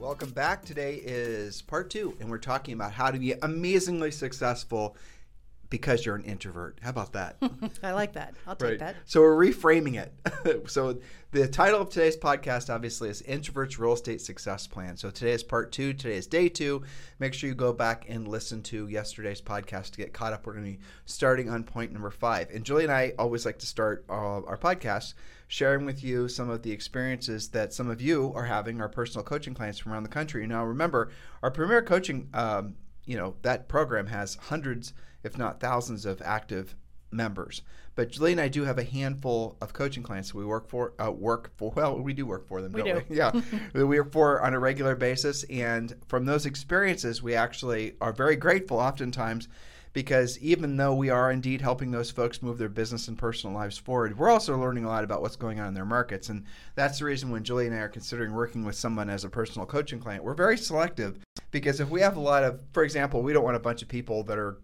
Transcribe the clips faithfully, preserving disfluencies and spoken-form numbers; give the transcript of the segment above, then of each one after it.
Welcome back. Today is part two, and we're talking about how to be amazingly successful because you're an introvert. How about that? I like that. I'll take right. that. So we're reframing it. So the title of today's podcast, obviously, is Introverts Real Estate Success Plan. So today is part two. Today is day two. Make sure you go back and listen to yesterday's podcast to get caught up. We're going to be starting on point number five. And Julie and I always like to start all our podcasts sharing with you some of the experiences that some of you are having, our personal coaching clients from around the country. Now, remember, our Premier Coaching, um, you know, that program has hundreds, if not thousands, of active members. But Julie and I do have a handful of coaching clients we work for, uh, work for, well, we do work for them, we don't do. we? Yeah, we work for on a regular basis. And from those experiences, we actually are very grateful oftentimes, because even though we are indeed helping those folks move their business and personal lives forward, we're also learning a lot about what's going on in their markets. And that's the reason when Julie and I are considering working with someone as a personal coaching client, we're very selective, because if we have a lot of, for example, we don't want a bunch of people that are,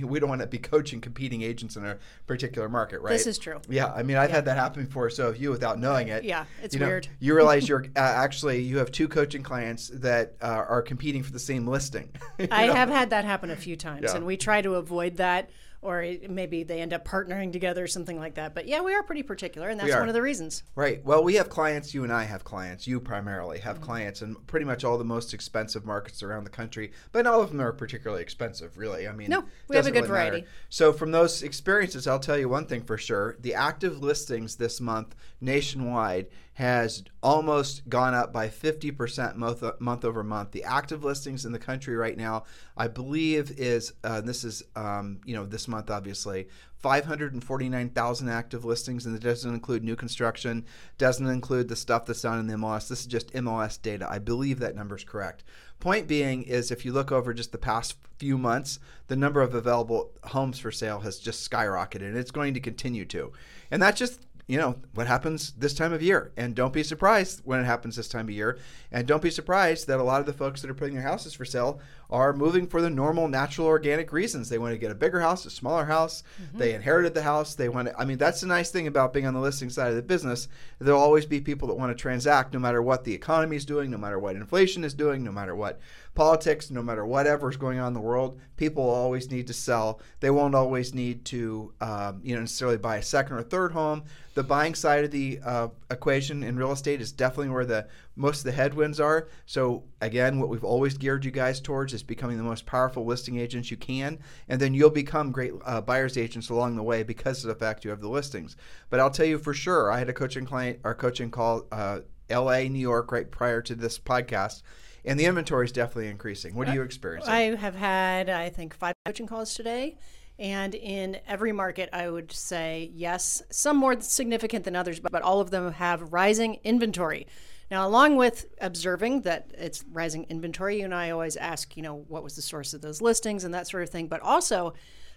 we don't want to be coaching competing agents in a particular market, right? This is true. Yeah, I mean, I've yeah. had that happen before, so if you, without knowing it. Yeah, it's you know, weird. You realize you're uh, actually, you have two coaching clients that uh, are competing for the same listing. I know? Have had that happen a few times, yeah. and we try to avoid that, or maybe they end up partnering together or something like that. But yeah, we are pretty particular, and that's one of the reasons. Right. Well, we have clients, you and I have clients, you primarily have mm-hmm. clients in pretty much all the most expensive markets around the country, but all of them are particularly expensive, really. I mean, no, we have a good really variety. Matter. So from those experiences, I'll tell you one thing for sure. The active listings this month nationwide has almost gone up by fifty percent month, month over month. The active listings in the country right now, I believe is, uh, this is, um, you know, this month, obviously, five hundred forty-nine thousand active listings, and it doesn't include new construction, doesn't include the stuff that's done in the M L S. This is just M L S data. I believe that number's correct. Point being is if you look over just the past few months, the number of available homes for sale has just skyrocketed, and it's going to continue to. And that's just, you know, what happens this time of year. And don't be surprised when it happens this time of year. And don't be surprised that a lot of the folks that are putting their houses for sale are moving for the normal, natural, organic reasons. They want to get a bigger house, a smaller house. Mm-hmm. They inherited the house. They want to, I mean, that's the nice thing about being on the listing side of the business. There'll always be people that want to transact no matter what the economy is doing, no matter what inflation is doing, no matter what politics, no matter whatever's going on in the world. People will always need to sell. They won't always need to, um, you know, necessarily buy a second or third home. The buying side of the uh, equation in real estate is definitely where the most of the headwinds are. So again, what we've always geared you guys towards is becoming the most powerful listing agents you can, and then you'll become great uh, buyer's agents along the way because of the fact you have the listings. But I'll tell you for sure, I had a coaching client, our coaching call, uh, L A, New York, right prior to this podcast, and the inventory is definitely increasing. What are you experiencing? I have had, I think, five coaching calls today. And in every market, I would say yes, some more significant than others, but all of them have rising inventory. Now, along with observing that it's rising inventory, you and I always ask, you know, what was the source of those listings and that sort of thing. But also,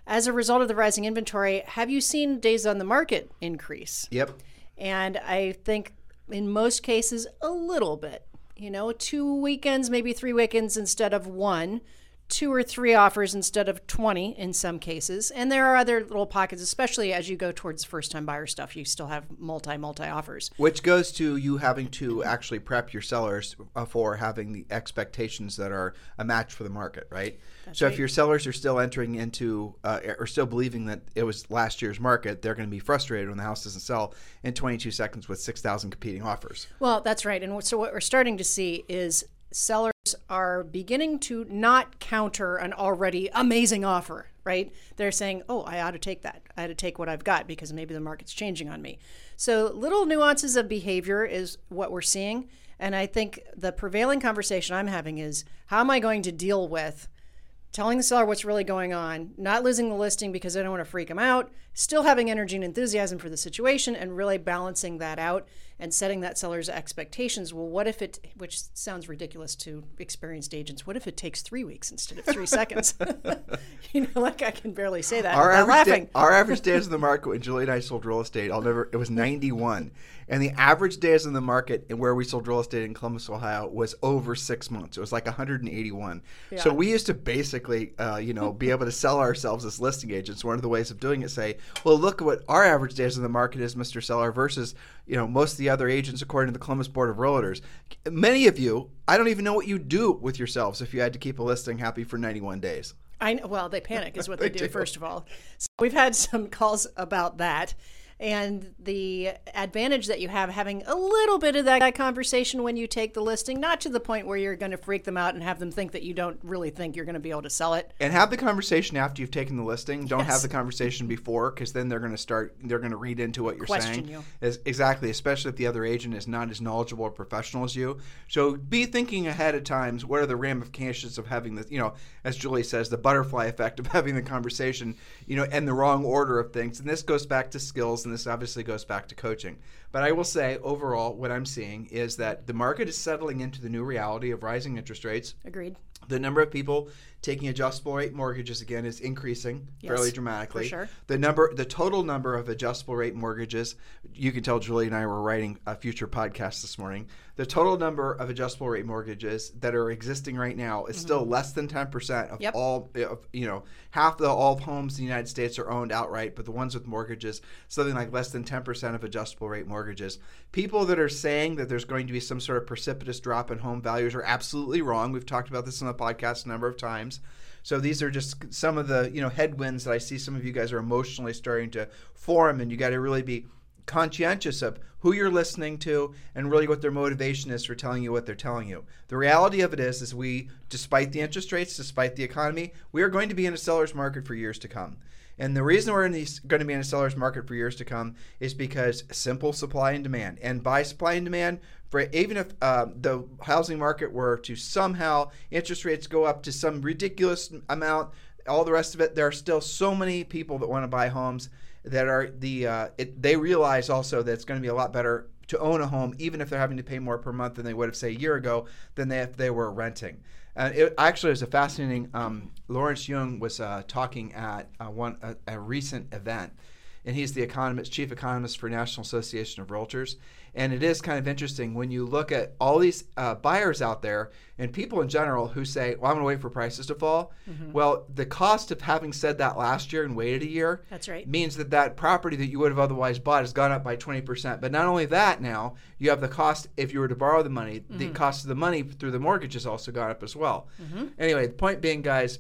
as a result of the rising inventory, have you seen days on the market increase? Yep. And I think in most cases, a little bit, you know, two weekends, maybe three weekends instead of one. Two or three offers instead of twenty in some cases. And there are other little pockets, especially as you go towards first-time buyer stuff, you still have multi, multi offers. Which goes to you having to actually prep your sellers for having the expectations that are a match for the market, right? That's so right. If your sellers are still entering into uh, or still believing that it was last year's market, they're going to be frustrated when the house doesn't sell in twenty-two seconds with six thousand competing offers. Well, that's right. And so what we're starting to see is sellers are beginning to not counter an already amazing offer, right? They're saying, oh, I ought to take that. I ought to take what I've got because maybe the market's changing on me. So little nuances of behavior is what we're seeing. And I think the prevailing conversation I'm having is, how am I going to deal with telling the seller what's really going on, not losing the listing because I don't want to freak them out, still having energy and enthusiasm for the situation, and really balancing that out and setting that seller's expectations. Well, what if it, which sounds ridiculous to experienced agents, what if it takes three weeks instead of three seconds? You know, like I can barely say that. Our, average, laughing. Day, our average days in the market when Julie and I sold real estate, I'll never, it was ninety-one. And the average days in the market and where we sold real estate in Columbus, Ohio was over six months. It was like one hundred eighty-one. Yeah. So we used to basically, uh, you know, be able to sell ourselves as listing agents. One of the ways of doing it, say, well, look at what our average days in the market is, Mister Seller, versus, you know, most of the other agents according to the Columbus Board of Realtors. Many of you, I don't even know what you do with yourselves if you had to keep a listing happy for ninety-one days. I know, well, they panic is what they, they do, do, first of all. So we've had some calls about that. And the advantage that you have having a little bit of that conversation when you take the listing, not to the point where you're going to freak them out and have them think that you don't really think you're going to be able to sell it. And have the conversation after you've taken the listing. Don't yes. have the conversation before, because then they're going to start, they're going to read into what you're Question saying. You. Exactly, especially if the other agent is not as knowledgeable or professional as you. So be thinking ahead of times, what are the ramifications of having this, you know, as Julie says, the butterfly effect of having the conversation, you know, and the wrong order of things. And this goes back to skills. And this obviously goes back to coaching. But I will say, overall, what I'm seeing is that the market is settling into the new reality of rising interest rates. Agreed. The number of people taking adjustable rate mortgages, again, is increasing yes, fairly dramatically. For sure. The number, the total number of adjustable rate mortgages, you can tell Julie and I were writing a future podcast this morning. The total number of adjustable rate mortgages that are existing right now is mm-hmm. still less than ten percent of yep. all, of, you know, half the all homes in the United States are owned outright, but the ones with mortgages, something like less than ten percent of adjustable rate mortgages. People that are saying that there's going to be some sort of precipitous drop in home values are absolutely wrong. We've talked about this on the podcast a number of times. So these are just some of the, you know, headwinds that I see some of you guys are emotionally starting to form, and you got to really be conscientious of who you're listening to and really what their motivation is for telling you what they're telling you. The reality of it is, is we, despite the interest rates, despite the economy, we are going to be in a seller's market for years to come. And the reason we're in these, going to be in a seller's market for years to come is because simple supply and demand. And by supply and demand, for even if uh, the housing market were to somehow interest rates go up to some ridiculous amount, all the rest of it, there are still so many people that want to buy homes that are the uh, it, they realize also that it's going to be a lot better to own a home, even if they're having to pay more per month than they would have, say, a year ago, than they, if they were renting. And it actually was a fascinating, um, Lawrence Jung was uh, talking at a, one, a, a recent event, and he's the economist, chief economist for National Association of Realtors. And it is kind of interesting when you look at all these uh, buyers out there and people in general who say, well, I'm going to wait for prices to fall. Mm-hmm. Well, the cost of having said that last year and waited a year That's right. means that that property that you would have otherwise bought has gone up by twenty percent. But not only that, now you have the cost, if you were to borrow the money, mm-hmm. the cost of the money through the mortgage has also gone up as well. Mm-hmm. Anyway, the point being, guys,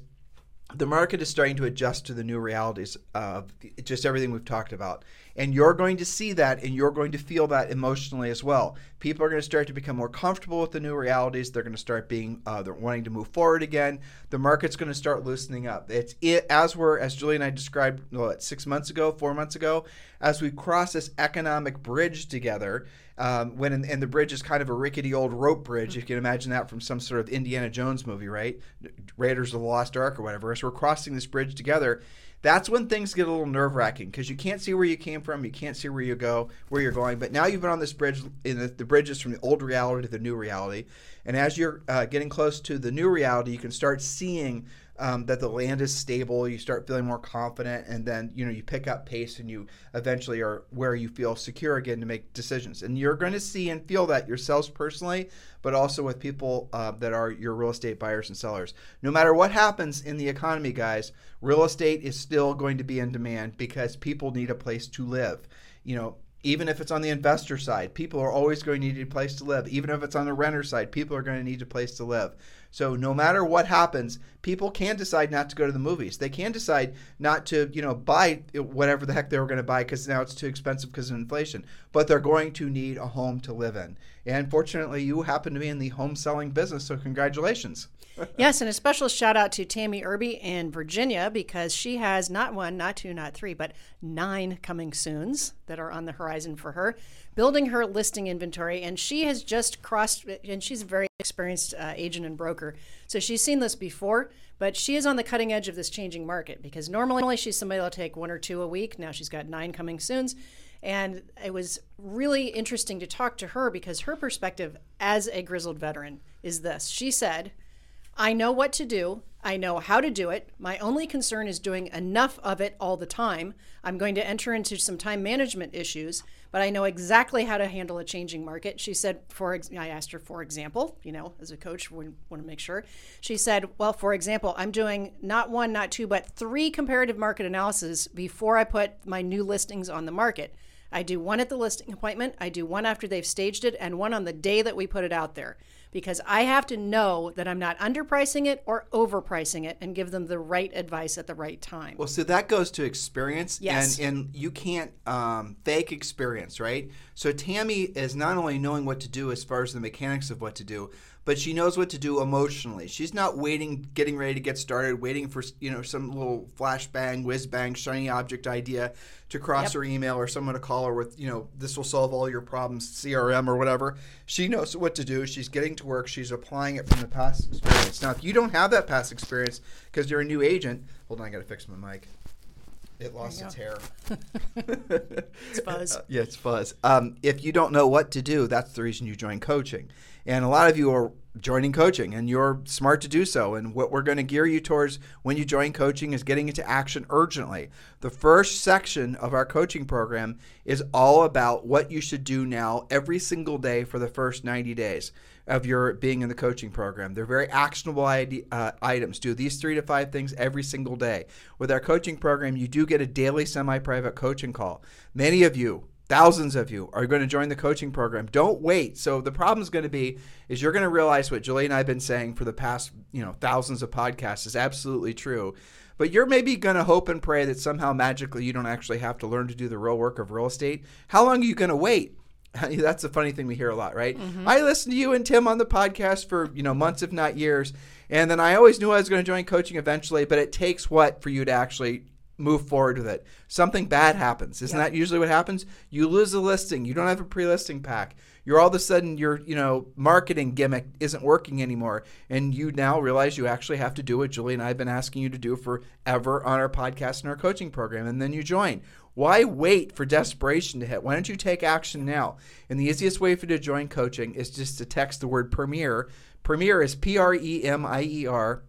the market is starting to adjust to the new realities of just everything we've talked about. And you're going to see that, and you're going to feel that emotionally as well. People are going to start to become more comfortable with the new realities. They're going to start being, uh, they're wanting to move forward again. The market's going to start loosening up. It's it, as we're, as Julie and I described what, six months ago, four months ago, as we cross this economic bridge together, um, when in, and the bridge is kind of a rickety old rope bridge. You can imagine that from some sort of Indiana Jones movie, right? Raiders of the Lost Ark or whatever. As we're crossing this bridge together, that's when things get a little nerve-wracking, because you can't see where you came from, you can't see where you go, where you're going. But now you've been on this bridge, in the, the bridges from the old reality to the new reality. And as you're uh, getting close to the new reality, you can start seeing um, that the land is stable. You start feeling more confident, and then you know you pick up pace, and you eventually are where you feel secure again to make decisions. And you're going to see and feel that yourselves personally, but also with people uh, that are your real estate buyers and sellers. No matter what happens in the economy, guys, real estate is still going to be in demand because people need a place to live. You know, even if it's on the investor side, people are always going to need a place to live. Even if it's on the renter side, people are going to need a place to live. So no matter what happens, people can decide not to go to the movies. They can decide not to, you know, buy whatever the heck they were going to buy because now it's too expensive because of inflation. But they're going to need a home to live in. And fortunately, you happen to be in the home selling business, so congratulations. Yes, and a special shout out to Tammy Irby in Virginia, because she has not one, not two, not three, but nine coming soons that are on the horizon for her, building her listing inventory. And she has just crossed, and she's a very experienced uh, agent and broker. So she's seen this before, but she is on the cutting edge of this changing market, because normally she's somebody that'll take one or two a week. Now she's got nine coming soons. And it was really interesting to talk to her because her perspective as a grizzled veteran is this. She said, I know what to do. I know how to do it. My only concern is doing enough of it all the time. I'm going to enter into some time management issues, but I know exactly how to handle a changing market. She said, for ex- I asked her, for example, you know, as a coach, we want to make sure. She said, well, for example, I'm doing not one, not two, but three comparative market analyses before I put my new listings on the market. I do one at the listing appointment, I do one after they've staged it, and one on the day that we put it out there, because I have to know that I'm not underpricing it or overpricing it and give them the right advice at the right time. Well, so that goes to experience, yes. and, and you can't um, fake experience, right? So Tammy is not only knowing what to do as far as the mechanics of what to do, but she knows what to do emotionally. She's not waiting, getting ready to get started, waiting for, you know, some little flash bang, whiz bang, shiny object idea to cross yep. her email or someone to call her with, you know, this will solve all your problems, C R M or whatever. She knows what to do. She's getting to work. She's applying it from the past experience. Now, if you don't have that past experience because you're a new agent, hold on, I got to fix my mic. It lost its hair. It's fuzz. Uh, yeah, it's fuzz. Um, if you don't know what to do, that's the reason you join coaching. And a lot of you are joining coaching, and you're smart to do so. And what we're going to gear you towards when you join coaching is getting into action urgently. The first section of our coaching program is all about what you should do now every single day for the first ninety days of your being in the coaching program. They're very actionable ide- uh, items. Do these three to five things every single day. With our coaching program, you do get a daily semi-private coaching call. Many of you, thousands of you, are going to join the coaching program. Don't wait. So the problem is going to be is you're going to realize what Julie and I have been saying for the past, you know, thousands of podcasts is absolutely true. But you're maybe going to hope and pray that somehow magically you don't actually have to learn to do the real work of real estate. How long are you going to wait? That's the funny thing we hear a lot, right? Mm-hmm. I listened to you and Tim on the podcast for, you know, months, if not years. And then I always knew I was going to join coaching eventually, but it takes what for you to actually move forward with it? Something bad happens. Isn't yep. that usually what happens? You lose a listing. You don't have a pre-listing pack. You're all of a sudden, your, you know, marketing gimmick isn't working anymore. And you now realize you actually have to do what Julie and I have been asking you to do forever on our podcast and our coaching program. And then you join. Why wait for desperation to hit? Why don't you take action now? And the easiest way for you to join coaching is just to text the word Premier. Premier is P R E M I E R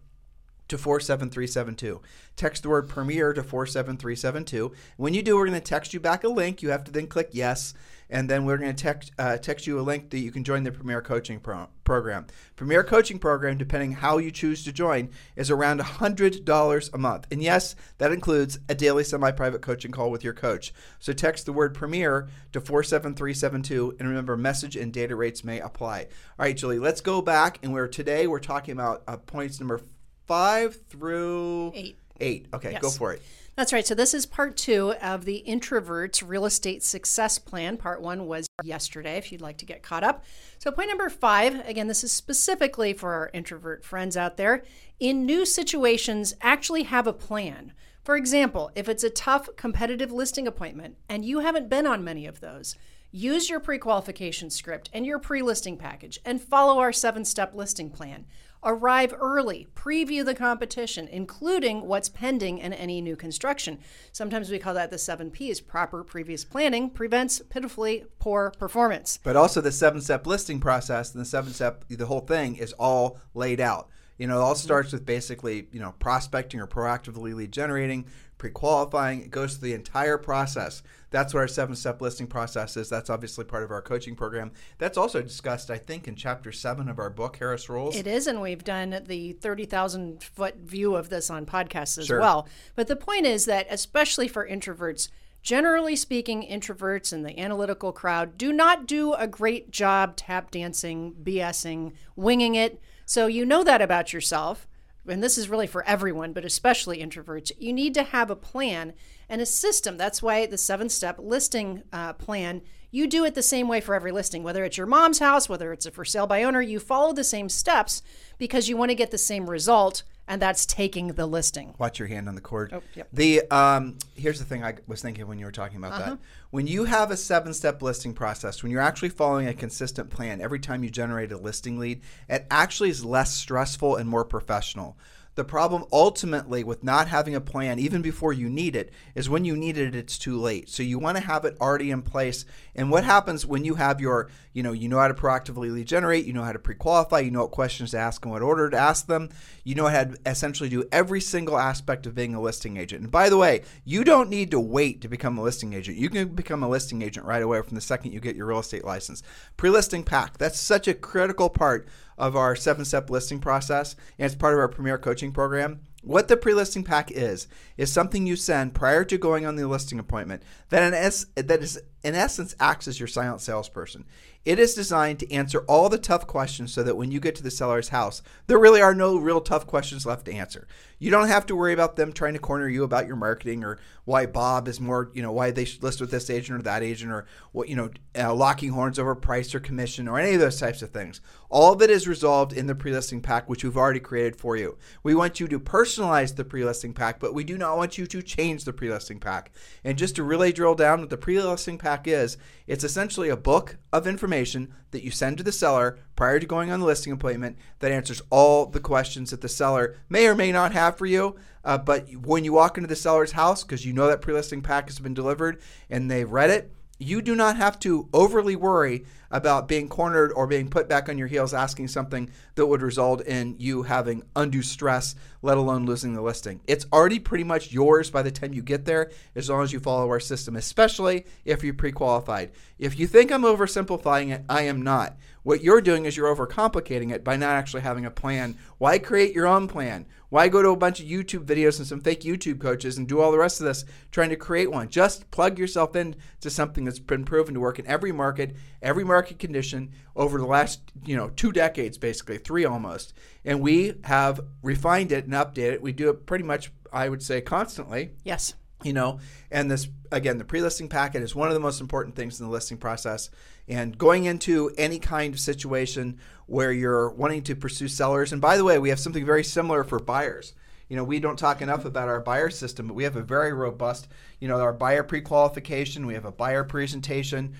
to four seven three seven two. Text the word Premier to four seven three seven two. When you do, we're going to text you back a link. You have to then click yes. And then we're going to text uh, text you a link that you can join the Premier Coaching pro- Program. Premier Coaching Program, depending how you choose to join, is around one hundred dollars a month. And yes, that includes a daily semi-private coaching call with your coach. So text the word Premier to four seven three seven two. And remember, message and data rates may apply. All right, Julie, let's go back. And we're today we're talking about uh, points number five through eight. Eight. Okay, yes. Go for it. That's right. So this is part two of the Introvert's Real Estate Success Plan. Part one was yesterday, if you'd like to get caught up. So point number five, again, this is specifically for our introvert friends out there. In new situations, actually have a plan. For example, if it's a tough competitive listing appointment and you haven't been on many of those, use your pre-qualification script and your pre-listing package and follow our seven-step listing plan. Arrive early, preview the competition, including what's pending and any new construction. Sometimes we call that the seven P's. Proper previous planning prevents pitifully poor performance. But also the seven-step listing process and the seven-step, the whole thing is all laid out. You know, it all starts with basically, you know, prospecting or proactively lead generating, pre-qualifying. It goes through the entire process. That's what our seven-step listing process is. That's obviously part of our coaching program. That's also discussed, I think, in Chapter seven of our book, Harris Rules. It is, and we've done the thirty thousand foot view of this on podcasts as sure. well. But the point is that, especially for introverts, generally speaking, introverts and the analytical crowd do not do a great job tap dancing, BSing, winging it. So you know that about yourself, and this is really for everyone, but especially introverts. You need to have a plan and a system. That's why the seven-step listing uh, plan, you do it the same way for every listing, whether it's your mom's house, whether it's a for sale by owner, you follow the same steps because you want to get the same result, and that's taking the listing. Watch your hand on the cord. Oh, yep. The um, here's the thing I was thinking when you were talking about uh-huh. that. When you have a seven-step listing process, when you're actually following a consistent plan every time you generate a listing lead, it actually is less stressful and more professional. The problem ultimately with not having a plan even before you need it is when you need it, it's too late. So you want to have it already in place. And what happens when you have your, you know, you know how to proactively lead generate, you know how to pre-qualify, you know what questions to ask and what order to ask them, you know how to essentially do every single aspect of being a listing agent. And by the way, you don't need to wait to become a listing agent. You can become a listing agent right away from the second you get your real estate license. Pre-listing pack, that's such a critical part of our seven-step listing process, and it's part of our Premier Coaching Program. What the pre-listing pack is, is something you send prior to going on the listing appointment that in, es- that is, in essence acts as your silent salesperson. It is designed to answer all the tough questions so that when you get to the seller's house, there really are no real tough questions left to answer. You don't have to worry about them trying to corner you about your marketing or why Bob is more, you know, why they should list with this agent or that agent or, what you know, uh, locking horns over price or commission or any of those types of things. All of it is resolved in the pre-listing pack, which we've already created for you. We want you to personalize the pre-listing pack, but we do not want you to change the pre-listing pack. And just to really drill down what the pre-listing pack is, it's essentially a book of information that you send to the seller prior to going on the listing appointment that answers all the questions that the seller may or may not have for you. Uh, but when you walk into the seller's house, because you know that pre-listing pack has been delivered and they've read it, you do not have to overly worry about being cornered or being put back on your heels asking something that would result in you having undue stress, let alone losing the listing. It's already pretty much yours by the time you get there, as long as you follow our system, especially if you pre-qualified. If you think I'm oversimplifying it, I am not. What you're doing is you're overcomplicating it by not actually having a plan. Why create your own plan? Why go to a bunch of YouTube videos and some fake YouTube coaches and do all the rest of this trying to create one? Just plug yourself into something that's been proven to work in every market, every market market condition over the last, you know, two decades, basically three almost. And we have refined it and updated it. We do it pretty much, I would say, constantly. Yes. You know, and this, again, the pre-listing packet is one of the most important things in the listing process. And going into any kind of situation where you're wanting to pursue sellers, and by the way, we have something very similar for buyers. You know, we don't talk enough about our buyer system, but we have a very robust, you know, our buyer pre-qualification. We have a buyer presentation.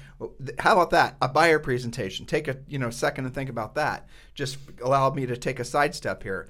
How about that? A buyer presentation. Take a, you know, second and think about that. Just allow me to take a sidestep here.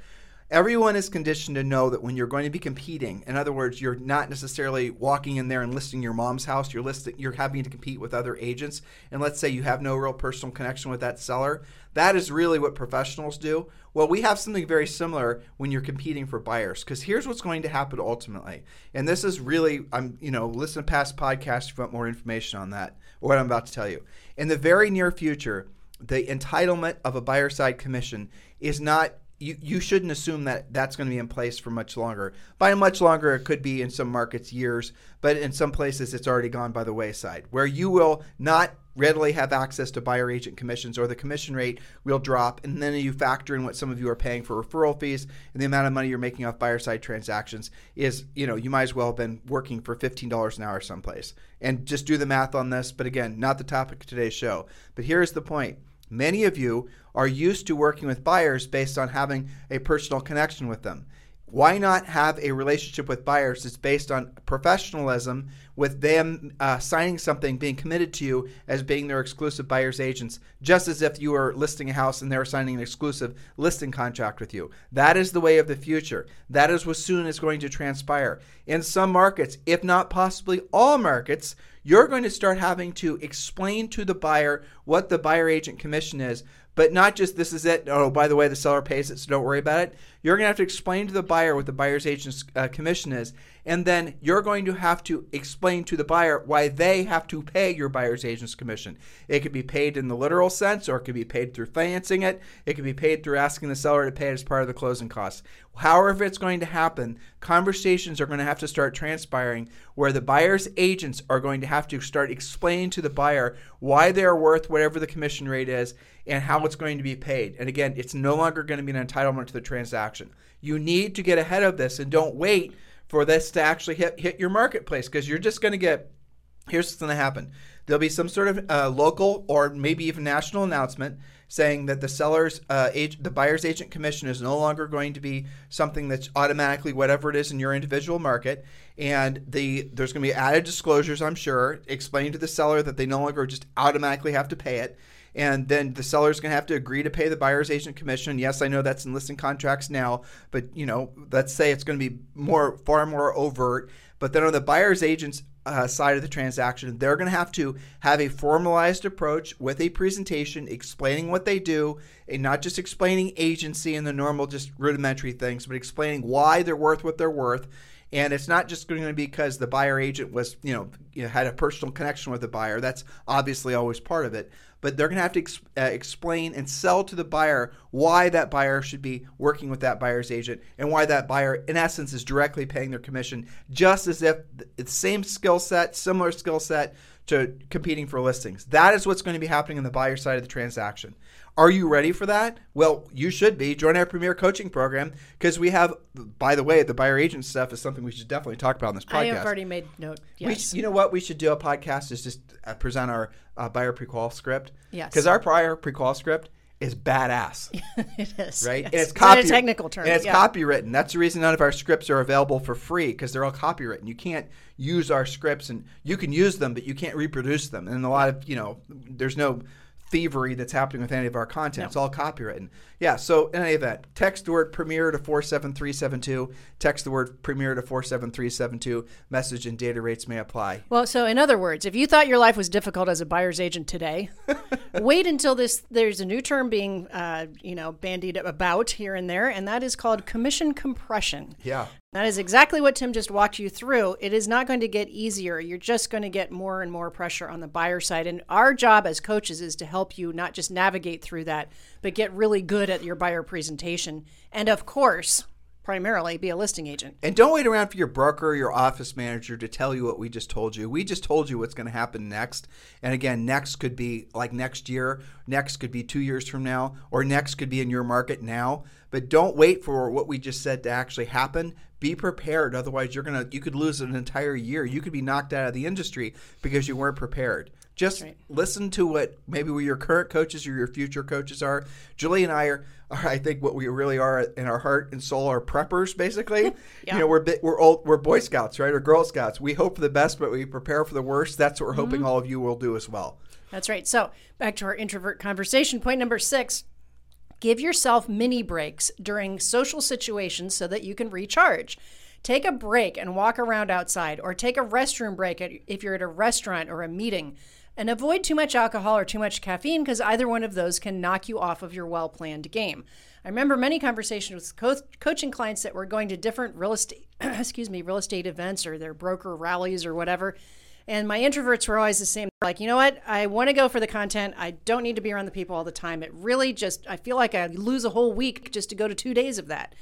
Everyone is conditioned to know that when you're going to be competing, in other words, you're not necessarily walking in there and listing your mom's house. You're listing, you're having to compete with other agents. And let's say you have no real personal connection with that seller. That is really what professionals do. Well, we have something very similar when you're competing for buyers, because here's what's going to happen ultimately. And this is really, I'm, you know, listen to past podcasts if you want more information on that, or what I'm about to tell you. In the very near future, the entitlement of a buyer side commission is not, You, you shouldn't assume that that's going to be in place for much longer. By much longer, it could be in some markets years, but in some places it's already gone by the wayside, where you will not readily have access to buyer agent commissions, or the commission rate will drop, and then you factor in what some of you are paying for referral fees and the amount of money you're making off buyer side transactions is, you know, you might as well have been working for fifteen dollars an hour someplace. And just do the math on this, but again, not the topic of today's show. But here's the point. Many of you are used to working with buyers based on having a personal connection with them. Why not have a relationship with buyers that's based on professionalism, with them uh, signing something, being committed to you as being their exclusive buyer's agents, just as if you were listing a house and they were signing an exclusive listing contract with you? That is the way of the future. That is what soon is going to transpire. In some markets, if not possibly all markets, you're going to start having to explain to the buyer what the buyer agent commission is, but not just this is it, oh, by the way, the seller pays it, so don't worry about it. You're going to have to explain to the buyer what the buyer's agent's uh, commission is, and then you're going to have to explain to the buyer why they have to pay your buyer's agent's commission. It could be paid in the literal sense, or it could be paid through financing it. It could be paid through asking the seller to pay it as part of the closing costs. However it's going to happen, conversations are going to have to start transpiring where the buyer's agents are going to have to start explaining to the buyer why they're worth whatever the commission rate is and how it's going to be paid. And again, it's no longer going to be an entitlement to the transaction. You need to get ahead of this and don't wait for this to actually hit, hit your marketplace, because you're just going to get, here's what's going to happen. There'll be some sort of uh, local or maybe even national announcement saying that the seller's, uh, age, the buyer's agent commission is no longer going to be something that's automatically whatever it is in your individual market. And the there's going to be added disclosures, I'm sure, explaining to the seller that they no longer just automatically have to pay it. and then the seller's going to have to agree to pay the buyer's agent commission. Yes, I know that's in listing contracts now, but you know, let's say it's going to be more, far more overt. But then on the buyer's agent's uh, side of the transaction, they're going to have to have a formalized approach with a presentation explaining what they do, and not just explaining agency and the normal just rudimentary things, but explaining why they're worth what they're worth. And it's not just going to be because the buyer agent was, you know, you know, had a personal connection with the buyer. That's obviously always part of it. But they're going to have to ex- uh, explain and sell to the buyer why that buyer should be working with that buyer's agent and why that buyer, in essence, is directly paying their commission, just as if the same skill set, similar skill set to competing for listings. That is what's going to be happening on the buyer side of the transaction. Are you ready for that? Well, you should be. Join our Premier Coaching Program, because we have, by the way, the buyer agent stuff is something we should definitely talk about on this podcast. I have already made note, yes. We, you know what we should do a podcast is just uh, present our uh, buyer pre-qual script. Yes. Because our prior pre-qual script is badass. It is. Right? Yes. And it's copy- in a technical term. And it's yeah. copywritten. That's the reason none of our scripts are available for free, because they're all copywritten. You can't use our scripts, and you can use them, but you can't reproduce them. And a lot of, you know, there's no thievery that's happening with any of our content. No. It's all copywritten. Yeah, so in any event, text the word Premier to four seven three seven two. Text the word Premier to four seven three seven two. Message and data rates may apply. Well, so in other words, if you thought your life was difficult as a buyer's agent today, wait until this. There's a new term being, uh, you know, bandied about here and there, and that is called commission compression. Yeah. That is exactly what Tim just walked you through. It is not going to get easier. You're just going to get more and more pressure on the buyer side. And our job as coaches is to help you not just navigate through that, but get really good at your buyer presentation. And of course, primarily be a listing agent. And don't wait around for your broker or your office manager to tell you what we just told you. We just told you what's going to happen next. And again, next could be like next year, next could be two years from now, or next could be in your market now. But don't wait for what we just said to actually happen. Be prepared. Otherwise, you're gonna you could lose an entire year. You could be knocked out of the industry because you weren't prepared. Just right. Listen to what maybe what your current coaches or your future coaches are. Julie and I are, are I think, what we really are in our heart and soul are preppers, basically. Yeah. You know, we're we're old, we're Boy Scouts, right, or Girl Scouts. We hope for the best, but we prepare for the worst. That's what we're mm-hmm. hoping all of you will do as well. That's right. So back to our introvert conversation. Point number six. Give yourself mini breaks during social situations so that you can recharge. Take a break and walk around outside, or take a restroom break if you're at a restaurant or a meeting. And avoid too much alcohol or too much caffeine, because either one of those can knock you off of your well-planned game. I remember many conversations with co- coaching clients that were going to different real estate, excuse me, real estate events or their broker rallies or whatever. And my introverts were always the same. Like, you know what? I want to go for the content. I don't need to be around the people all the time. It really just, I feel like I lose a whole week just to go to two days of that.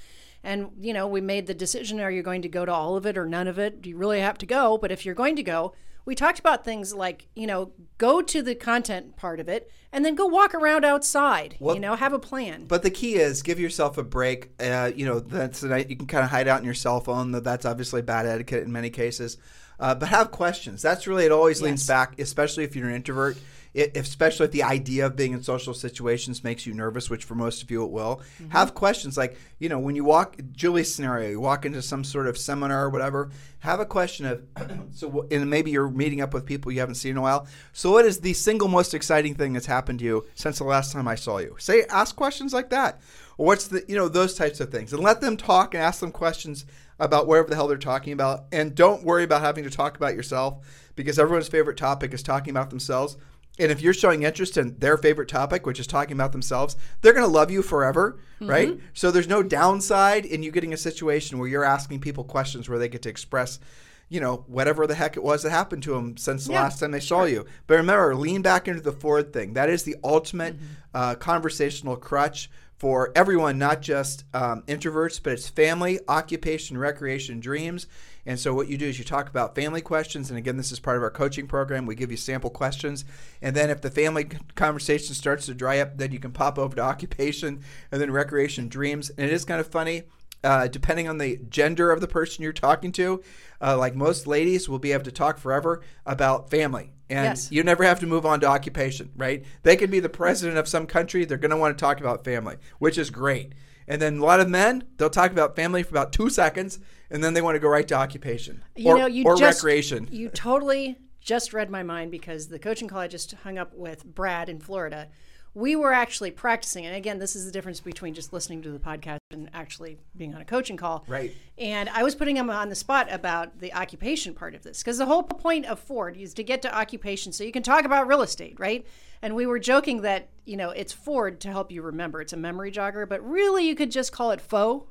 And, you know, we made the decision, are you going to go to all of it or none of it? Do you really have to go? But if you're going to go, we talked about things like, you know, go to the content part of it and then go walk around outside, well, you know, have a plan. But the key is give yourself a break. Uh, you know, that's the night you can kind of hide out in your cell phone. That's obviously bad etiquette in many cases. Uh, but have questions. That's really, it always yes. leans back, especially if you're an introvert. It, especially if the idea of being in social situations makes you nervous, which for most of you it will, mm-hmm. have questions like, you know, when you walk, Julie's scenario, you walk into some sort of seminar or whatever, have a question of, so, and maybe you're meeting up with people you haven't seen in a while. So what is the single most exciting thing that's happened to you since the last time I saw you? Say, ask questions like that. Or what's the, you know, those types of things. And let them talk and ask them questions about whatever the hell they're talking about. And don't worry about having to talk about yourself, because everyone's favorite topic is talking about themselves. And if you're showing interest in their favorite topic, which is talking about themselves, they're going to love you forever, mm-hmm. right? So there's no downside in you getting a situation where you're asking people questions where they get to express, you know, whatever the heck it was that happened to them since the yeah, last time they saw sure. you. But remember, lean back into the forward thing. That is the ultimate mm-hmm. uh, conversational crutch for everyone, not just um, introverts, but it's family, occupation, recreation, dreams. And so what you do is you talk about family questions. And again, this is part of our coaching program. We give you sample questions. And then if the family conversation starts to dry up, then you can pop over to occupation and then recreation, dreams. And it is kind of funny. Uh, depending on the gender of the person you're talking to, uh, like most ladies will be able to talk forever about family. And yes. you never have to move on to occupation, right? They could be the president of some country. They're going to want to talk about family, which is great. And then a lot of men, they'll talk about family for about two seconds, and then they want to go right to occupation you or, know, you or just, recreation. You totally just read my mind because the coaching call I just hung up with Brad in Florida, we were actually practicing. And again, this is the difference between just listening to the podcast and actually being on a coaching call. Right. And I was putting him on the spot about the occupation part of this, because the whole point of Ford is to get to occupation so you can talk about real estate, right? And we were joking that, you know, it's Ford to help you remember. It's a memory jogger, but really you could just call it F O,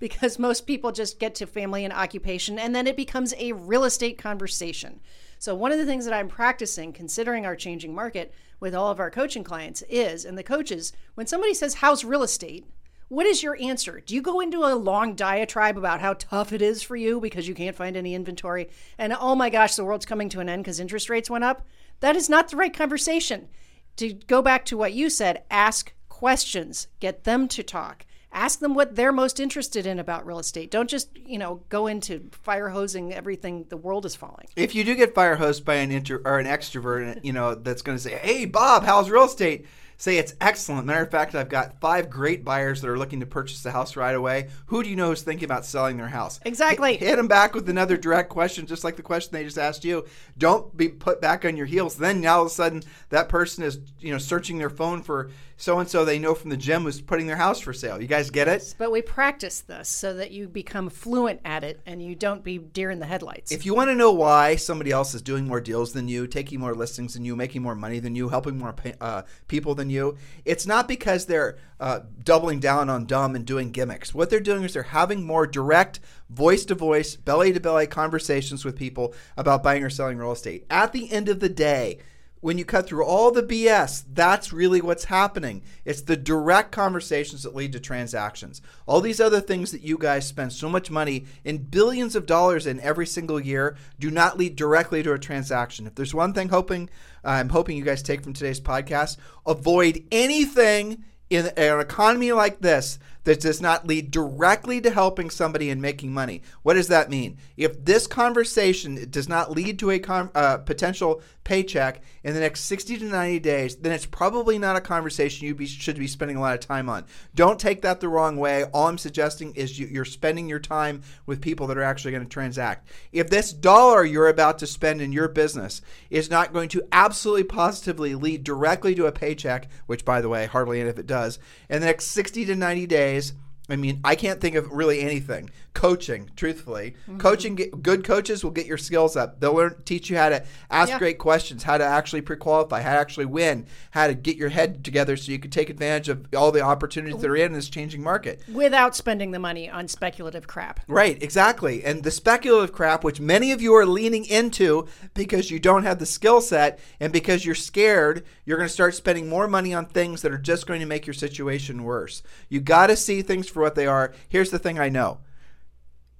because most people just get to family and occupation, and then it becomes a real estate conversation. So one of the things that I'm practicing, considering our changing market with all of our coaching clients, is, and the coaches, when somebody says, how's real estate? What is your answer? Do you go into a long diatribe about how tough it is for you because you can't find any inventory? And oh my gosh, the world's coming to an end because interest rates went up? That is not the right conversation. To go back to what you said, ask questions, get them to talk. Ask them what they're most interested in about real estate. Don't just, you know, go into fire hosing everything. The world is falling. If you do get fire hosed by an intro or an extrovert, you know, that's going to say, hey, Bob, how's real estate? Say it's excellent. Matter of fact, I've got five great buyers that are looking to purchase a house right away. Who do you know who's thinking about selling their house? Exactly. Hit, hit them back with another direct question, just like the question they just asked you. Don't be put back on your heels. Then now all of a sudden that person is, you know, searching their phone for so-and-so they know from the gym who's putting their house for sale. You guys get it? But we practice this so that you become fluent at it and you don't be deer in the headlights. If you want to know why somebody else is doing more deals than you, taking more listings than you, making more money than you, helping more uh, people than you, it's not because they're uh, doubling down on dumb and doing gimmicks. What they're doing is they're having more direct voice-to-voice, belly-to-belly conversations with people about buying or selling real estate. At the end of the day, when you cut through all the B S, that's really what's happening. It's the direct conversations that lead to transactions. All these other things that you guys spend so much money and billions of dollars in every single year do not lead directly to a transaction. If there's one thing hoping, I'm hoping you guys take from today's podcast, avoid anything in an economy like this that does not lead directly to helping somebody and making money. What does that mean? If this conversation does not lead to a com- uh, potential paycheck in the next sixty to ninety days, then it's probably not a conversation you be, should be spending a lot of time on. Don't take that the wrong way. All I'm suggesting is you, you're spending your time with people that are actually going to transact. If this dollar you're about to spend in your business is not going to absolutely positively lead directly to a paycheck, which by the way, hardly any of it does, in the next sixty to ninety days, I mean, I can't think of really anything. Coaching, truthfully. Mm-hmm. Coaching, good coaches will get your skills up. They'll learn, teach you how to ask yeah. great questions, how to actually pre-qualify, how to actually win, how to get your head together so you can take advantage of all the opportunities that are in this changing market. Without spending the money on speculative crap. Right, exactly. And the speculative crap, which many of you are leaning into because you don't have the skill set and because you're scared, you're going to start spending more money on things that are just going to make your situation worse. You got to see things for what they are. Here's the thing I know.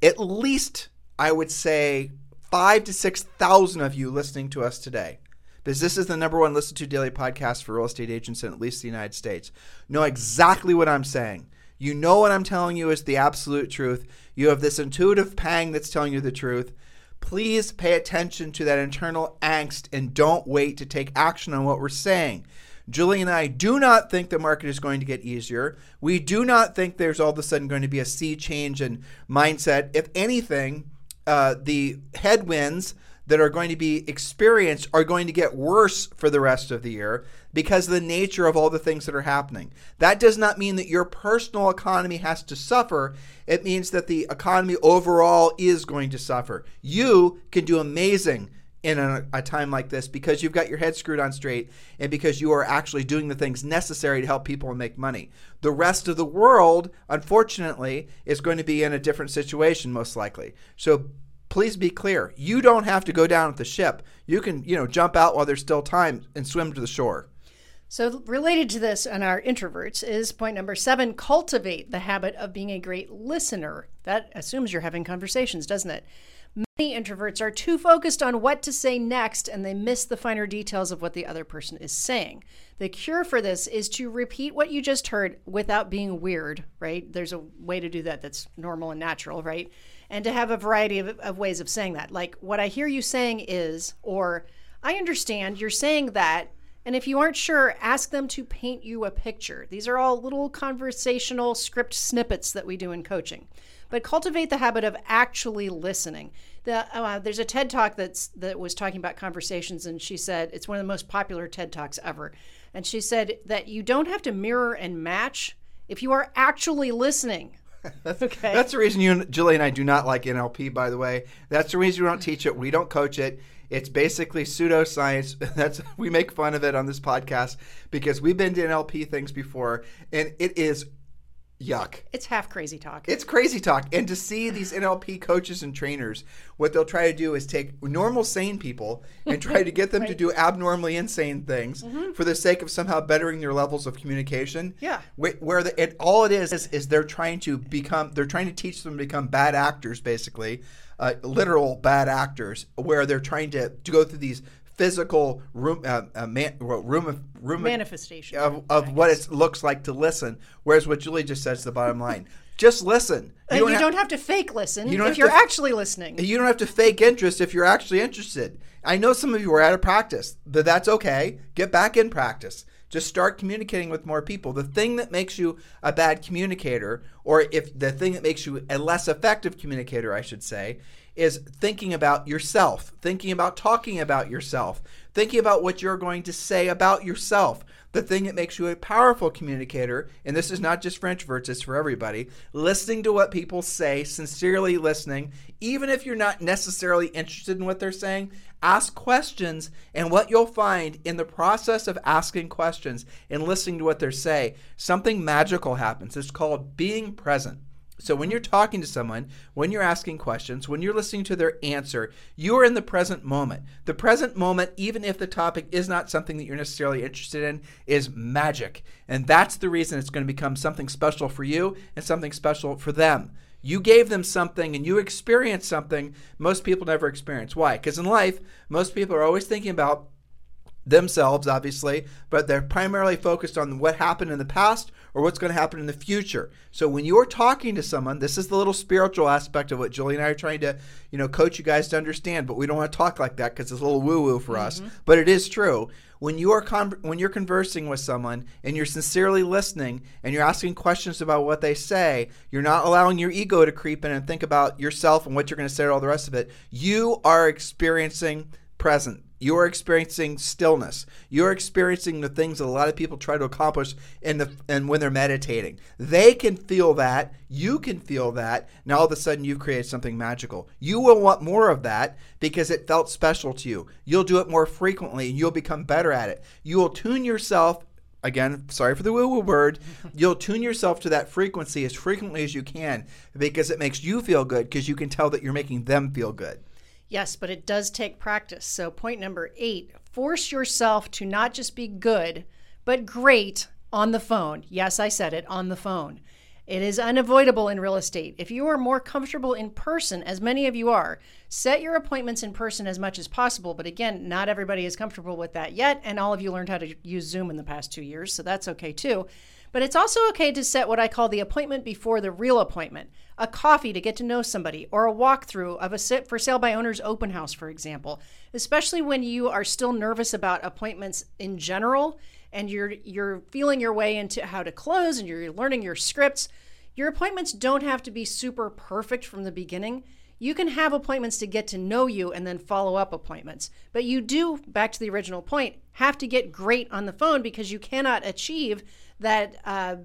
At least, I would say, five to six thousand of you listening to us today, because this is the number one listened to daily podcast for real estate agents in at least the United States, know exactly what I'm saying. You know what I'm telling you is the absolute truth. You have this intuitive pang that's telling you the truth. Please pay attention to that internal angst and don't wait to take action on what we're saying. Julie and I do not think the market is going to get easier. We do not think there's all of a sudden going to be a sea change in mindset. If anything, uh, the headwinds that are going to be experienced are going to get worse for the rest of the year because of the nature of all the things that are happening. That does not mean that your personal economy has to suffer. It means that the economy overall is going to suffer. You can do amazing in a, a time like this because you've got your head screwed on straight and because you are actually doing the things necessary to help people and make money. The rest of the world, unfortunately, is going to be in a different situation most likely. So please be clear. You don't have to go down with the ship. You can, you know, jump out while there's still time and swim to the shore. So related to this and our introverts is point number seven, cultivate the habit of being a great listener. That assumes you're having conversations, doesn't it? Many introverts are too focused on what to say next, and they miss the finer details of what the other person is saying. The cure for this is to repeat what you just heard without being weird, right? There's a way to do that that's normal and natural, right? And to have a variety of, of ways of saying that. Like, what I hear you saying is, or I understand you're saying that, And if you aren't sure, ask them to paint you a picture. These are all little conversational script snippets that we do in coaching. But cultivate the habit of actually listening. The, uh, there's a TED Talk that's, that was talking about conversations, and she said, it's one of the most popular TED Talks ever. And she said that you don't have to mirror and match if you are actually listening. That's, okay. That's the reason you, Julie, and I do not like N L P, by the way. That's the reason we don't teach it. We don't coach it. It's basically pseudoscience. That's, we make fun of it on this podcast because we've been to N L P things before, and it is yuck. It's half crazy talk. It's crazy talk. And to see these N L P coaches and trainers, what they'll try to do is take normal sane people and try to get them right. to do abnormally insane things mm-hmm. for the sake of somehow bettering their levels of communication. Yeah. Where, where the, it, all it is, is is they're trying to become, they're trying to teach them to become bad actors, basically, uh, literal bad actors, where they're trying to, to go through these physical room, uh, uh, man, room of room manifestation of, of what it looks like to listen. Whereas what Julie just said is the bottom line: just listen. You, don't, you have, don't have to fake listen you if you're to, actually listening. You don't have to fake interest if you're actually interested. I know some of you are out of practice, but that's okay. Get back in practice. Just start communicating with more people. The thing that makes you a bad communicator, or if the thing that makes you a less effective communicator, I should say, is thinking about yourself, thinking about talking about yourself, thinking about what you're going to say about yourself. The thing that makes you a powerful communicator, and this is not just French verts, it's for everybody, listening to what people say, sincerely listening, even if you're not necessarily interested in what they're saying, ask questions, and what you'll find in the process of asking questions and listening to what they're saying, something magical happens. It's called being present. So when you're talking to someone, when you're asking questions, when you're listening to their answer, you're in the present moment. The present moment, even if the topic is not something that you're necessarily interested in, is magic. And that's the reason it's going to become something special for you and something special for them. You gave them something and you experienced something most people never experience. Why? Because in life, most people are always thinking about themselves, obviously, but they're primarily focused on what happened in the past or what's going to happen in the future. So when you're talking to someone, this is the little spiritual aspect of what Julie and I are trying to, you know, coach you guys to understand, but we don't want to talk like that because it's a little woo-woo for mm-hmm. us, but it is true. When you're con- when you're conversing with someone and you're sincerely listening and you're asking questions about what they say, you're not allowing your ego to creep in and think about yourself and what you're going to say and all the rest of it. You are experiencing present. You're experiencing stillness. You're experiencing the things that a lot of people try to accomplish in the and when they're meditating. They can feel that. You can feel that. Now all of a sudden you've created something magical. You will want more of that because it felt special to you. You'll do it more frequently and you'll become better at it. You will tune yourself. Again, sorry for the woo-woo word. You'll tune yourself to that frequency as frequently as you can because it makes you feel good because you can tell that you're making them feel good. Yes, but it does take practice. So point number eight, force yourself to not just be good, but great on the phone. Yes, I said it, on the phone. It is unavoidable in real estate. If you are more comfortable in person, as many of you are, set your appointments in person as much as possible. But again, not everybody is comfortable with that yet. And all of you learned how to use Zoom in the past two years, so that's okay too. But it's also okay to set what I call the appointment before the real appointment, a coffee to get to know somebody, or a walkthrough of a for sale by owner's open house, for example, especially when you are still nervous about appointments in general and you're you're feeling your way into how to close and you're learning your scripts. Your appointments don't have to be super perfect from the beginning. You can have appointments to get to know you and then follow up appointments. But you do, back to the original point, have to get great on the phone because you cannot achieve that, uh,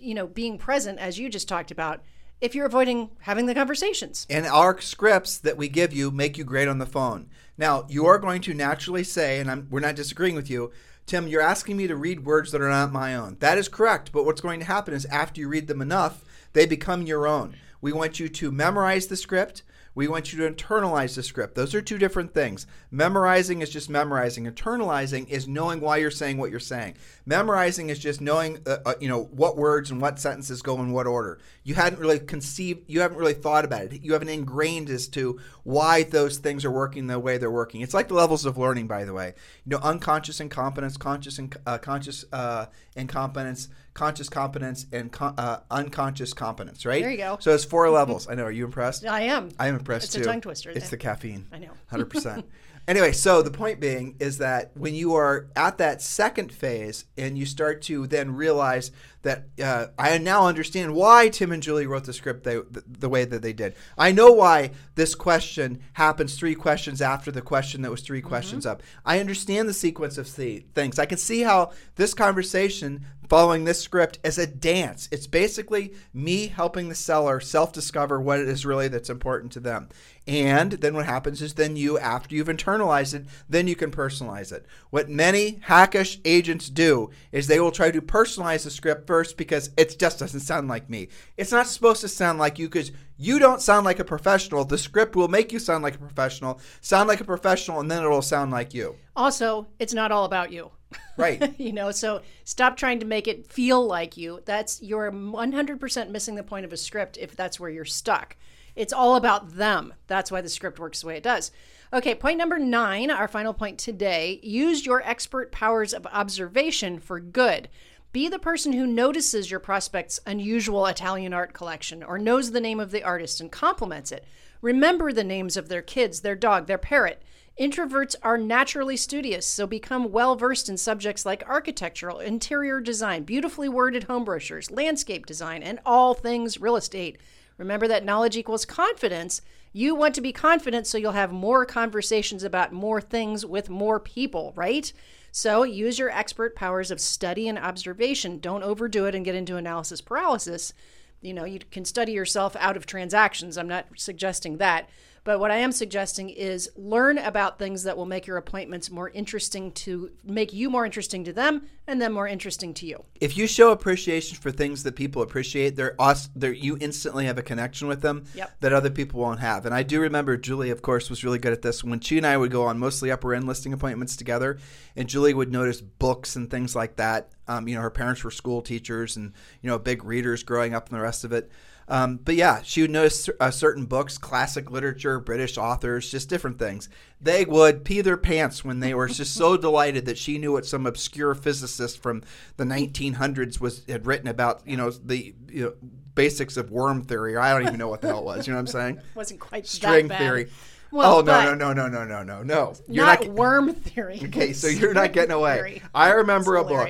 you know, being present, as you just talked about, if you're avoiding having the conversations. And our scripts that we give you make you great on the phone. Now, you are going to naturally say, and I'm, we're not disagreeing with you, Tim, you're asking me to read words that are not my own. That is correct. But what's going to happen is after you read them enough, they become your own. We want you to memorize the script. We want you to internalize the script. Those are two different things. Memorizing is just memorizing. Internalizing is knowing why you're saying what you're saying. Memorizing is just knowing, uh, uh, you know, what words and what sentences go in what order. You hadn't really conceived, you haven't really thought about it. You haven't ingrained as to why those things are working the way they're working. It's like the levels of learning, by the way. You know, unconscious incompetence, conscious and uh, conscious uh, incompetence, conscious competence, and con- uh, unconscious competence, right? There you go. So it's four levels. I know. Are you impressed? I am. I am impressed, it's too. It's a tongue twister. It's the caffeine. I know. one hundred percent. Anyway, so the point being is that when you are at that second phase and you start to then realize that uh, I now understand why Tim and Julie wrote the script they, the, the way that they did. I know why this question happens three questions after the question that was three mm-hmm. questions up. I understand the sequence of th- things. I can see how this conversation following this script is a dance. It's basically me helping the seller self-discover what it is really that's important to them. And then what happens is then you, after you've internalized it, then you can personalize it. What many hackish agents do is they will try to personalize the script first because it just doesn't sound like me. It's not supposed to sound like you because you don't sound like a professional. The script will make you sound like a professional, sound like a professional, and then it'll sound like you. Also, it's not all about you. Right. You know, so stop trying to make it feel like you. That's, you're one hundred percent missing the point of a script if that's where you're stuck. It's all about them. That's why the script works the way it does. Okay, point number nine, our final point today, use your expert powers of observation for good. Be the person who notices your prospect's unusual Italian art collection or knows the name of the artist and compliments it. Remember the names of their kids, their dog, their parrot. Introverts are naturally studious, so become well-versed in subjects like architectural, interior design, beautifully worded home brochures, landscape design, and all things real estate. Remember that knowledge equals confidence. You want to be confident so you'll have more conversations about more things with more people, right? So use your expert powers of study and observation. Don't overdo it and get into analysis paralysis. You know, you can study yourself out of transactions. I'm not suggesting that. But what I am suggesting is learn about things that will make your appointments more interesting to make you more interesting to them and them more interesting to you. If you show appreciation for things that people appreciate, they're, they're, you instantly have a connection with them yep. that other people won't have. And I do remember Julie, of course, was really good at this. When she and I would go on mostly upper end listing appointments together, and Julie would notice books and things like that. Um, you know, her parents were school teachers and, you know, big readers growing up and the rest of it. Um, but yeah, she would notice uh, certain books, classic literature, British authors, just different things. They would pee their pants when they were just so delighted that she knew what some obscure physicist from the nineteen hundreds was had written about, you know, the you know, basics of worm theory. Or I don't even know what the hell it was. You know what I'm saying? It wasn't quite string that bad. Theory. Well, oh, no, no, no, no, no, no, no. You're not, not worm theory. Okay, so you're not getting away. Theory. I remember a book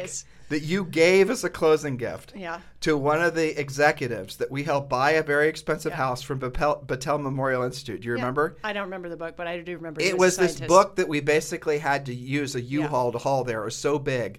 that you gave as a closing gift yeah. to one of the executives that we helped buy a very expensive yeah. house from Battelle, Battelle Memorial Institute. Do you yeah. remember? I don't remember the book, but I do remember it was, was this book that we basically had to use a U-Haul yeah. to haul there. It was so big.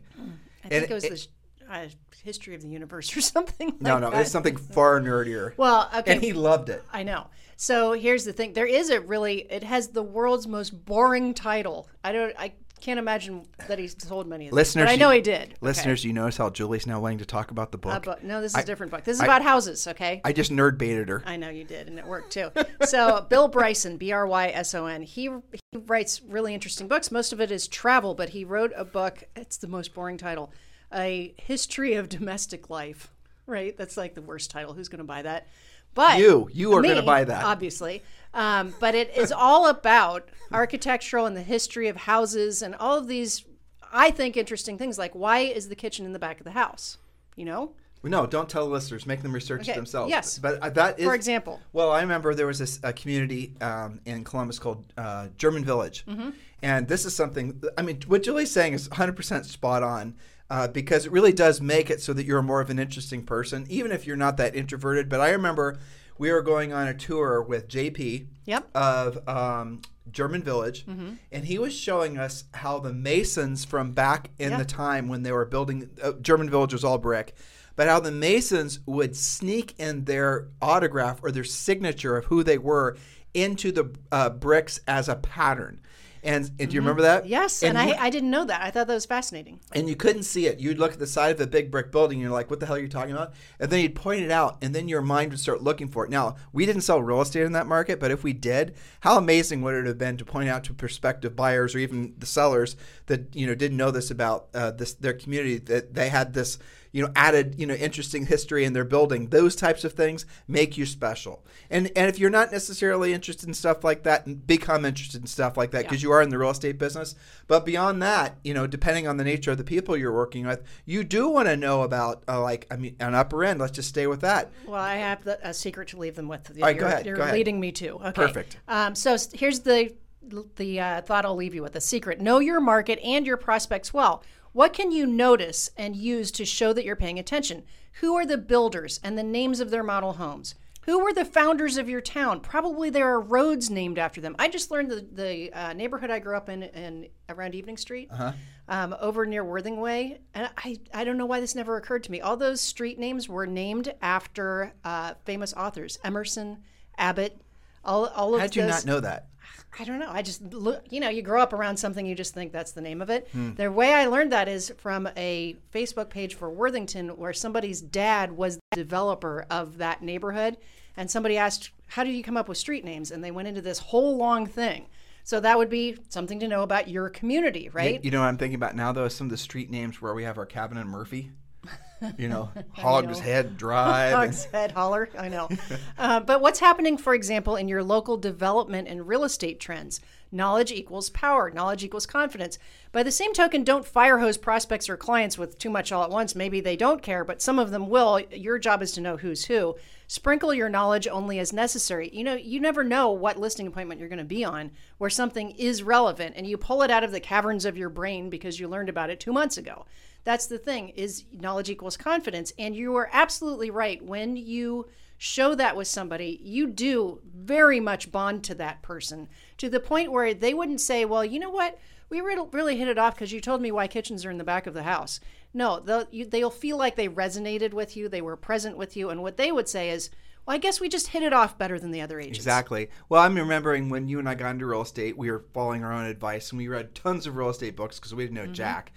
I think and it was the uh, history of the universe or something like No, no, that. It was something far nerdier. Well, okay. And he loved it. I know. So here's the thing. There is a really, it has the world's most boring title. I don't, I can't imagine that he's told many of these, listeners, but I know he did. Listeners, okay. You notice how Julie's now wanting to talk about the book. Uh, but, no, this is I, a different book. This is I, about houses, okay? I just nerd baited her. I know you did, and it worked too. So Bill Bryson, B R Y S O N, he, he writes really interesting books. Most of it is travel, but he wrote a book. It's the most boring title, A History of Domestic Life, right? That's like the worst title. Who's going to buy that? But you, you are going to buy that. Obviously. Um, but it is all about architectural and the history of houses and all of these, I think, interesting things. Like, why is the kitchen in the back of the house? You know? No, don't tell the listeners. Make them research okay. themselves. Yes. But that is, for example. Well, I remember there was this, a community um, in Columbus called uh, German Village. Mm-hmm. And this is something, I mean, what Julie's saying is one hundred percent spot on. Uh, because it really does make it so that you're more of an interesting person, even if you're not that introverted. But I remember we were going on a tour with J P yep. of um, German Village, mm-hmm. and he was showing us how the masons from back in yep. the time when they were building uh, – German Village was all brick – but how the masons would sneak in their autograph or their signature of who they were into the uh, bricks as a pattern. And, and do you remember that? Yes, and, and you, I, I didn't know that. I thought that was fascinating. And you couldn't see it. You'd look at the side of a big brick building, and you're like, what the hell are you talking about? And then you'd point it out, and then your mind would start looking for it. Now, we didn't sell real estate in that market, but if we did, how amazing would it have been to point out to prospective buyers or even the sellers that you know didn't know this about uh, this their community, that they had this you know, added, you know, interesting history in their building. Those types of things make you special. And and if you're not necessarily interested in stuff like that, become interested in stuff like that, because yeah. you are in the real estate business. But beyond that, you know, depending on the nature of the people you're working with, you do want to know about uh, like, I mean, an upper end. Let's just stay with that. Well, I have the, a secret to leave them with. All right, go ahead. You're go leading ahead. me to. Okay. Perfect. Um, so here's the the uh, thought I'll leave you with, a secret. Know your market and your prospects well. What can you notice and use to show that you're paying attention? Who are the builders and the names of their model homes? Who were the founders of your town? Probably there are roads named after them. I just learned the, the uh, neighborhood I grew up in, in around Evening Street, uh-huh. um, over near Worthing Way. And I, I don't know why this never occurred to me. All those street names were named after uh, famous authors, Emerson, Abbott, all, all of those. How did you not know that? I don't know. I just, look, you know, you grow up around something, you just think that's the name of it. Hmm. The way I learned that is from a Facebook page for Worthington, where somebody's dad was the developer of that neighborhood. And somebody asked, how do you come up with street names? And they went into this whole long thing. So that would be something to know about your community, right? You, you know what I'm thinking about now, though, is some of the street names where we have our Cabin and Murphy. You know, Hog's know. Head Drive. Hog's Head Holler, I know. uh, but what's happening, for example, in your local development and real estate trends? Knowledge equals power. Knowledge equals confidence. By the same token, don't fire hose prospects or clients with too much all at once. Maybe they don't care, but some of them will. Your job is to know who's who. Sprinkle your knowledge only as necessary. You know, you never know what listing appointment you're going to be on where something is relevant, and you pull it out of the caverns of your brain because you learned about it two months ago. That's the thing, is knowledge equals confidence. And you are absolutely right. When you show that with somebody, you do very much bond to that person, to the point where they wouldn't say, well, you know what? We really hit it off because you told me why kitchens are in the back of the house. No, they'll, you, they'll feel like they resonated with you. They were present with you. And what they would say is, well, I guess we just hit it off better than the other agents. Exactly. Well, I'm remembering when you and I got into real estate, we were following our own advice, and we read tons of real estate books because we didn't know mm-hmm. jack.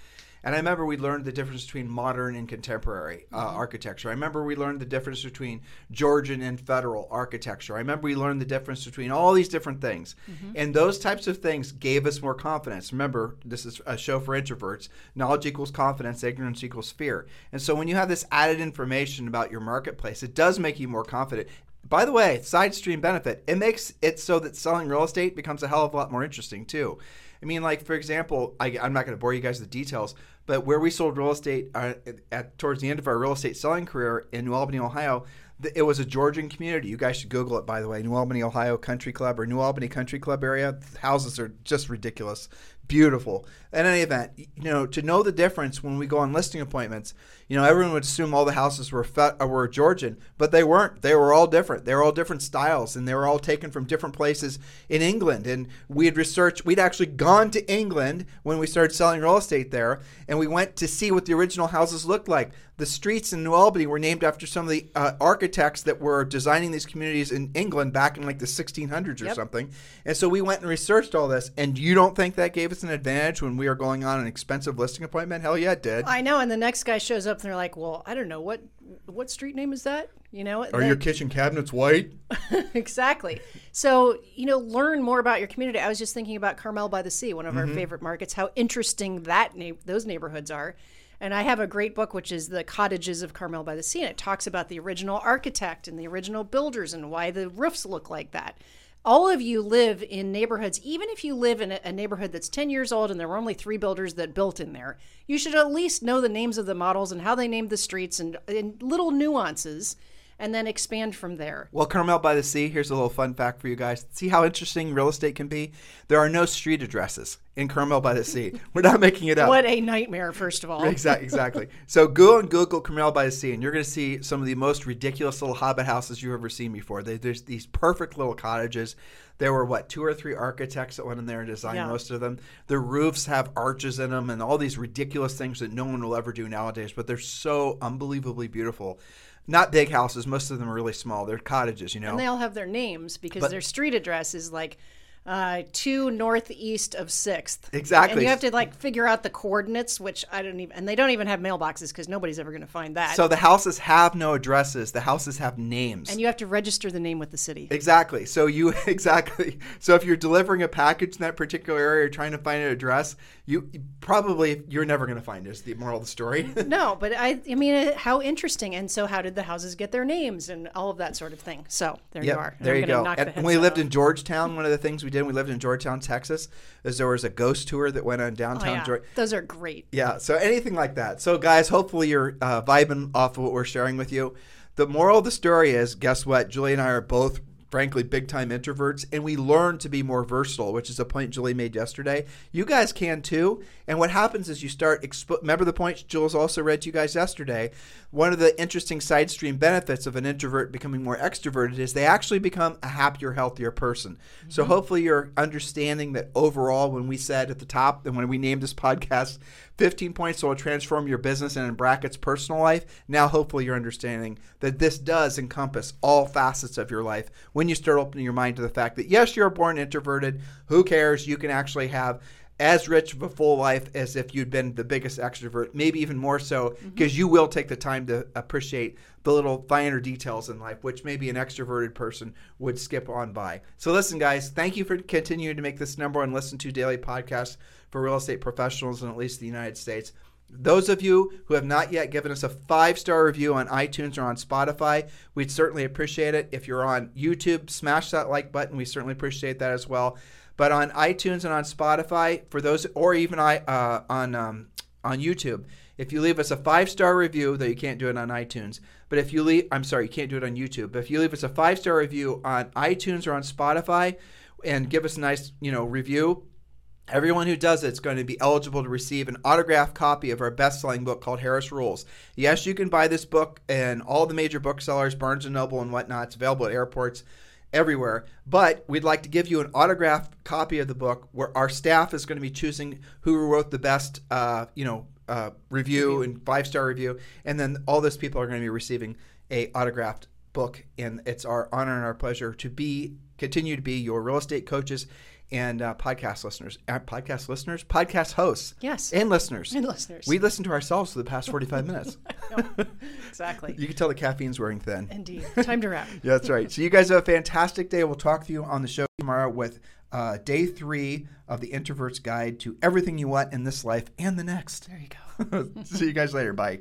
And I remember we learned the difference between modern and contemporary uh, mm-hmm. architecture. I remember we learned the difference between Georgian and federal architecture. I remember we learned the difference between all these different things. Mm-hmm. And those types of things gave us more confidence. Remember, this is a show for introverts. Knowledge equals confidence. Ignorance equals fear. And so when you have this added information about your marketplace, it does make you more confident. By the way, side stream benefit. It makes it so that selling real estate becomes a hell of a lot more interesting too. I mean, like, for example, I, I'm not going to bore you guys with the details, but where we sold real estate uh, at, at towards the end of our real estate selling career in New Albany, Ohio, th- it was a Georgian community. You guys should Google it, by the way, New Albany, Ohio Country Club or New Albany Country Club area. The houses are just ridiculous. Beautiful. In any event, you know, to know the difference when we go on listing appointments, you know, everyone would assume all the houses were fe- were Georgian, but they weren't. They were all different. They were all different styles, and they were all taken from different places in England. And we had researched. We'd actually gone to England when we started selling real estate there, and we went to see what the original houses looked like. The streets in New Albany were named after some of the uh, architects that were designing these communities in England back in like the sixteen hundreds or yep. something. And so we went and researched all this, and you don't think that gave us an advantage when we are going on an expensive listing appointment? Hell yeah, it did. I know. And the next guy shows up and they're like, well, I don't know. What what street name is that? You know, are that, your kitchen cabinets white? Exactly. So, you know, learn more about your community. I was just thinking about Carmel-by-the-Sea, one of mm-hmm. our favorite markets, how interesting that na- those neighborhoods are. And I have a great book, which is The Cottages of Carmel-by-the-Sea. And it talks about the original architect and the original builders and why the roofs look like that. All of you live in neighborhoods, even if you live in a neighborhood that's ten years old and there were only three builders that built in there, you should at least know the names of the models and how they named the streets and, and little nuances, and then expand from there. Well, Carmel-by-the-Sea, here's a little fun fact for you guys. See how interesting real estate can be? There are no street addresses in Carmel-by-the-Sea. We're not making it up. What a nightmare, first of all. Exactly. Exactly. So go and Google Carmel-by-the-Sea, and you're going to see some of the most ridiculous little hobbit houses you've ever seen before. They, there's these perfect little cottages. There were, what, two or three architects that went in there and designed yeah. most of them. The roofs have arches in them and all these ridiculous things that no one will ever do nowadays, but they're so unbelievably beautiful. Not big houses. Most of them are really small. They're cottages, you know. And they all have their names because but, their street address is like uh, two northeast of sixth. Exactly. And you have to like figure out the coordinates, which I don't even, and they don't even have mailboxes because nobody's ever going to find that. So the houses have no addresses. The houses have names. And you have to register the name with the city. Exactly. So you, exactly. So if you're delivering a package in that particular area, you're trying to find an address, you probably, you're never going to find it is the moral of the story. No, but I, I mean, how interesting. And so how did the houses get their names and all of that sort of thing? So there yep, you are. There I'm you go. And when we lived in Georgetown, one of the things we did, we lived in Georgetown, Texas, is there was a ghost tour that went on downtown. Oh, yeah. George- Those are great. Yeah. So anything like that. So guys, hopefully you're uh, vibing off of what we're sharing with you. The moral of the story is, guess what? Julie and I are both, frankly, big time introverts, and we learn to be more versatile, which is a point Julie made yesterday. You guys can too. And what happens is you start, expo- remember the point Jules also read to you guys yesterday. One of the interesting side stream benefits of an introvert becoming more extroverted is they actually become a happier, healthier person. Mm-hmm. So hopefully you're understanding that overall, when we said at the top and when we named this podcast, fifteen points that will transform your business and in brackets personal life. Now, hopefully you're understanding that this does encompass all facets of your life. When you start opening your mind to the fact that, yes, you're born introverted, who cares? You can actually have as rich of a full life as if you'd been the biggest extrovert, maybe even more so, because mm-hmm. you will take the time to appreciate the little finer details in life, which maybe an extroverted person would skip on by. So listen, guys, thank you for continuing to make this number one listen to daily podcast for real estate professionals in at least the United States. Those of you who have not yet given us a five-star review on iTunes or on Spotify, we'd certainly appreciate it. If you're on YouTube, smash that like button. We certainly appreciate that as well. But on iTunes and on Spotify, for those, or even I uh, on um, on YouTube, if you leave us a five-star review, though you can't do it on iTunes, but if you leave, I'm sorry, you can't do it on YouTube, but if you leave us a five-star review on iTunes or on Spotify and give us a nice, you know, review, everyone who does it is going to be eligible to receive an autographed copy of our best-selling book called Harris Rules. Yes, you can buy this book in all the major booksellers, Barnes and Noble and whatnot. It's available at airports, everywhere. But we'd like to give you an autographed copy of the book where our staff is going to be choosing who wrote the best, uh, you know, uh, review and five-star review. And then all those people are going to be receiving a autographed book. And it's our honor and our pleasure to be, continue to be your real estate coaches and uh, podcast listeners, uh, podcast listeners, podcast hosts, yes, and listeners, and listeners. We listen to ourselves for the past forty-five minutes. No, exactly. You can tell the caffeine's wearing thin. Indeed. Time to wrap. Yeah, that's right. So you guys have a fantastic day. We'll talk to you on the show tomorrow with uh, day three of the Introvert's Guide to Everything You Want in This Life and the Next. There you go. See you guys later. Bye.